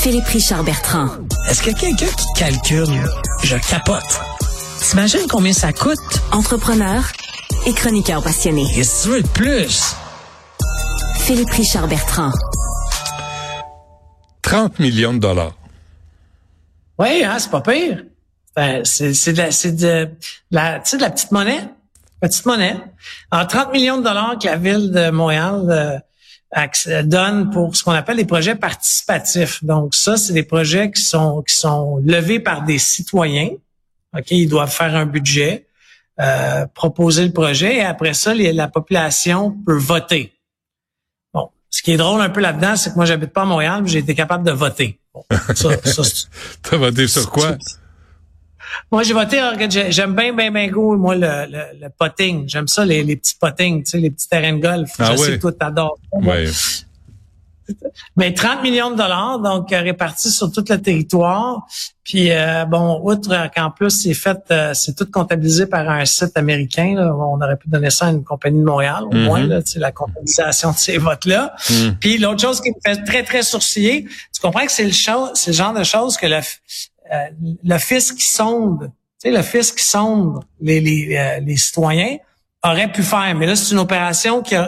Philippe-Richard Bertrand. Est-ce que quelqu'un qui calcule, je capote. T'imagines combien ça coûte? Entrepreneur et chroniqueur passionné. Qu'est-ce que tu veux de plus? Philippe-Richard Bertrand. 30 millions de dollars. Oui, hein, c'est pas pire. Ben, c'est de la petite monnaie. Petite monnaie. En 30 millions de dollars que la ville de Montréal donne pour ce qu'on appelle des projets participatifs. Donc ça, c'est des projets qui sont levés par des citoyens. OK, ils doivent faire un budget, proposer le projet et après ça, la population peut voter. Bon, ce qui est drôle un peu là-dedans, c'est que moi, j'habite pas à Montréal, mais j'ai été capable de voter. Bon, ça t'as voté sur quoi? Moi, j'ai voté, regarde, j'aime bien go, moi, le potting. J'aime ça, les petits pottings, tu sais, les petits terrains de golf. Ah je sais que toi, t'adores. Oui. Mais 30 millions de dollars, donc répartis sur tout le territoire. Puis, bon, outre qu'en plus, c'est fait, c'est tout comptabilisé par un site américain. Là. On aurait pu donner ça à une compagnie de Montréal, au moins, là, tu sais, la comptabilisation de ces votes-là. Puis, l'autre chose qui me fait très, très sourciller, tu comprends que c'est le genre de choses que le fisc qui sonde, tu sais, le fisc qui sonde les citoyens aurait pu faire. Mais là, c'est une opération qui est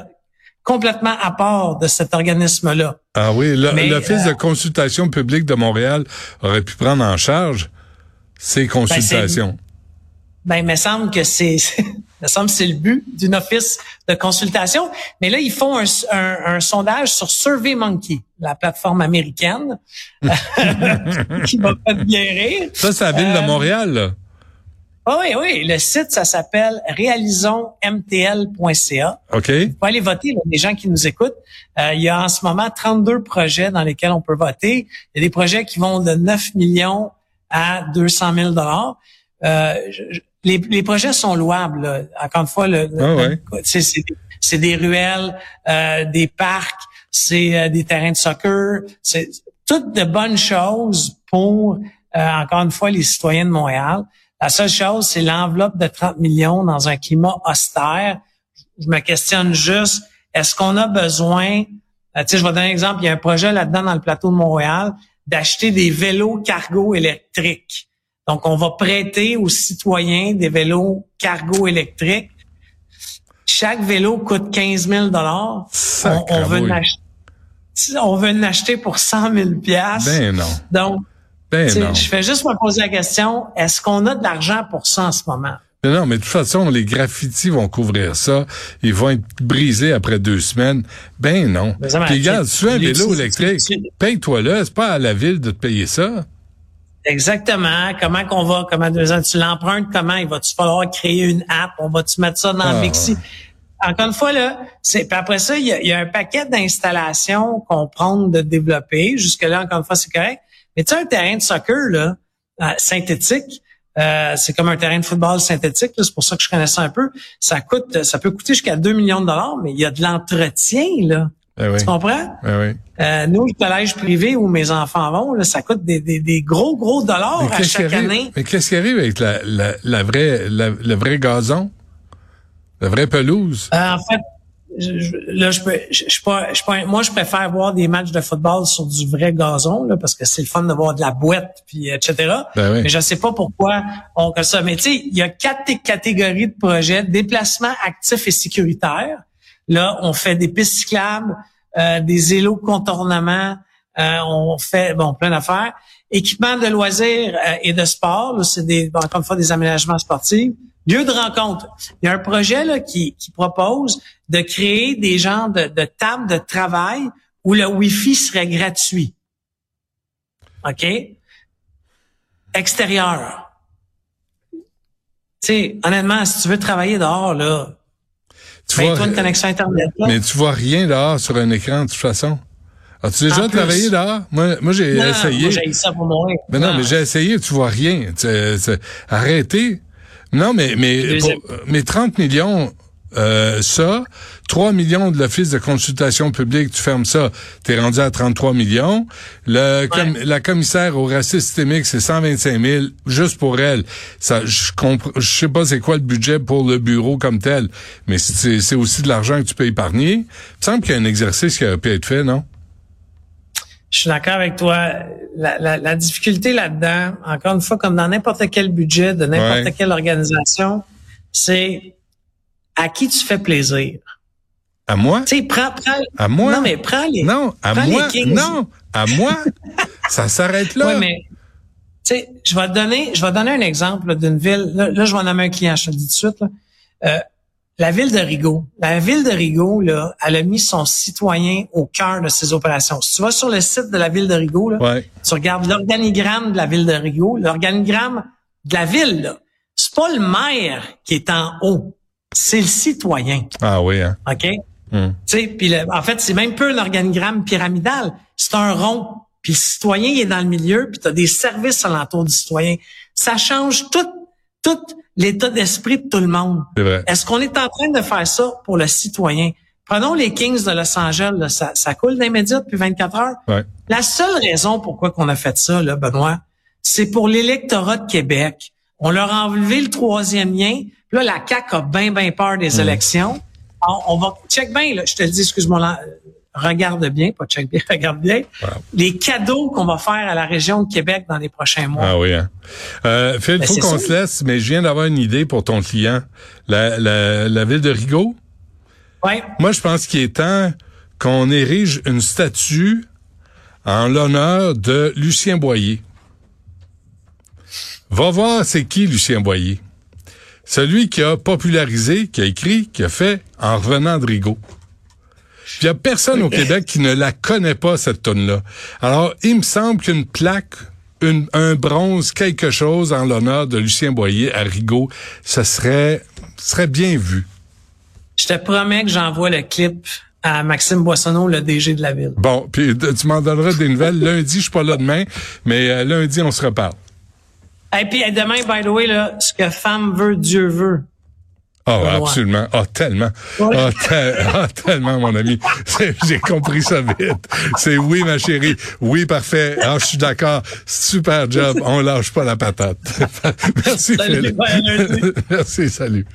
complètement à part de cet organisme-là. Ah oui, l'Office de consultation publique de Montréal aurait pu prendre en charge ces consultations. Il me semble que c'est le but d'un office de consultation. Mais là, ils font un sondage sur SurveyMonkey, la plateforme américaine, qui va pas te guérir. Ça, c'est la ville de Montréal, là. Oui. Le site, ça s'appelle réalisonsmtl.ca. OK. Vous pouvez aller voter, là, les gens qui nous écoutent. Il y a en ce moment 32 projets dans lesquels on peut voter. Il y a des projets qui vont de 9 millions à 200 000 $. Les projets sont louables. Là. Encore une fois, c'est des ruelles, des parcs, c'est des terrains de soccer. C'est toutes de bonnes choses pour, encore une fois, les citoyens de Montréal. La seule chose, c'est l'enveloppe de 30 millions dans un climat austère. Je me questionne juste, est-ce qu'on a besoin, tu sais, je vais donner un exemple, il y a un projet là-dedans dans le plateau de Montréal, d'acheter des vélos cargo électriques. Donc, on va prêter aux citoyens des vélos cargo électriques. Chaque vélo coûte 15 000 $. On veut l'acheter pour 100 000 $. Ben non. Donc, je fais juste me poser la question, est-ce qu'on a de l'argent pour ça en ce moment? Mais non, mais de toute façon, les graffitis vont couvrir ça. Ils vont être brisés après 2 semaines. Ben non. Puis regarde, tu as un vélo électrique, paye-toi-le. C'est pas à la ville de te payer ça. Exactement. Comment 2 ans tu l'empruntes, comment il va-tu falloir créer une app, on va-tu mettre ça dans Mixi? Encore une fois, là, puis après ça, il y a un paquet d'installations qu'on prône de développer. Jusque-là, encore une fois, c'est correct. Mais tu sais, un terrain de soccer, là, synthétique, c'est comme un terrain de football synthétique, là, c'est pour ça que je connais ça un peu. Ça peut coûter jusqu'à 2 millions de $, mais il y a de l'entretien, là. Ben oui. Tu comprends? Ben oui. Nous, le collège privé où mes enfants vont, là, ça coûte des gros dollars à chaque année. Mais qu'est-ce qui arrive avec le vrai gazon? La vraie pelouse? En fait, je préfère voir des matchs de football sur du vrai gazon, là, parce que c'est le fun de voir de la boîte, puis etc. Ben oui. Mais je sais pas pourquoi on fait ça. Mais tu sais, il y a 4 catégories de projets, déplacement actif et sécuritaire. Là, on fait des pistes cyclables, des îlots contournements, on fait plein d'affaires. Équipements de loisirs et de sport, là, c'est encore une fois des aménagements sportifs. Lieu de rencontre. Il y a un projet là qui propose de créer des genres de tables de travail où le Wi-Fi serait gratuit. OK? Extérieur. Tu sais, honnêtement, si tu veux travailler dehors, là, paye-toi une connexion Internet. Là. Mais tu vois rien dehors sur un écran, de toute façon. As-tu déjà travaillé dehors? Moi j'ai essayé. Moi, j'ai eu ça pour mourir. Mais non, mais j'ai essayé, tu vois rien. Arrêtez. Non, mais 30 millions, ça, 3 millions de l'Office de consultation publique, tu fermes ça, t'es rendu à 33 millions. La commissaire au racisme systémique, c'est 125 000, juste pour elle. Ça, je sais pas c'est quoi le budget pour le bureau comme tel, mais c'est aussi de l'argent que tu peux épargner. Il me semble qu'il y a un exercice qui a pu être fait, non? Je suis d'accord avec toi. La difficulté là-dedans, encore une fois, comme dans n'importe quel budget de n'importe quelle organisation, c'est à qui tu fais plaisir. À moi? Tu sais, prends. À moi? Non, mais prends les. Non, à moi. Non, à moi. Ça s'arrête là. Oui, mais tu sais, je vais te donner un exemple là, d'une ville. Là, je vais en nommer un client, je te le dis tout de suite. Là. La ville de Rigaud. La ville de Rigaud, là, elle a mis son citoyen au cœur de ses opérations. Si tu vas sur le site de la ville de Rigaud, là, tu regardes l'organigramme de la ville de Rigaud, l'organigramme de la ville, là, c'est pas le maire qui est en haut, c'est le citoyen. Ah oui, hein. OK? Mm. Tu sais, puis en fait, c'est même peu un organigramme pyramidal. C'est un rond. Puis le citoyen, il est dans le milieu, puis tu as des services alentour du citoyen. Ça change tout l'état d'esprit de tout le monde. C'est vrai. Est-ce qu'on est en train de faire ça pour le citoyen? Prenons les Kings de Los Angeles, là, ça coule dans les médias depuis 24 heures. Ouais. La seule raison pourquoi qu'on a fait ça, là, Benoît, c'est pour l'électorat de Québec. On leur a enlevé le troisième lien. Là, la CAQ a bien peur des élections. On va... Check bien, là, je te le dis, excuse-moi, regarde bien, pas check bien, regarde bien, les cadeaux qu'on va faire à la région de Québec dans les prochains mois. Ah oui, hein. Phil, il faut qu'on se laisse, mais je viens d'avoir une idée pour ton client. La ville de Rigaud? Oui. Moi, je pense qu'il est temps qu'on érige une statue en l'honneur de Lucien Boyer. Va voir c'est qui Lucien Boyer. Celui qui a popularisé, qui a écrit, qui a fait « En revenant de Rigaud ». Il y a personne au Québec qui ne la connaît pas, cette toune-là. Alors, il me semble qu'une plaque, un bronze, quelque chose en l'honneur de Lucien Boyer à Rigaud, ça serait bien vu. Je te promets que j'envoie le clip à Maxime Boissonneau, le DG de la ville. Bon, puis tu m'en donneras des nouvelles. Lundi, je suis pas là demain, mais lundi, on se reparle. Et puis demain, by the way, là, ce que femme veut, Dieu veut. Oh, absolument. Ah, oh, tellement. Tellement, mon ami. J'ai compris ça vite. C'est oui, ma chérie. Oui, parfait. Ah, je suis d'accord. Super job. On lâche pas la patate. Merci, salut, Phil. Merci, salut.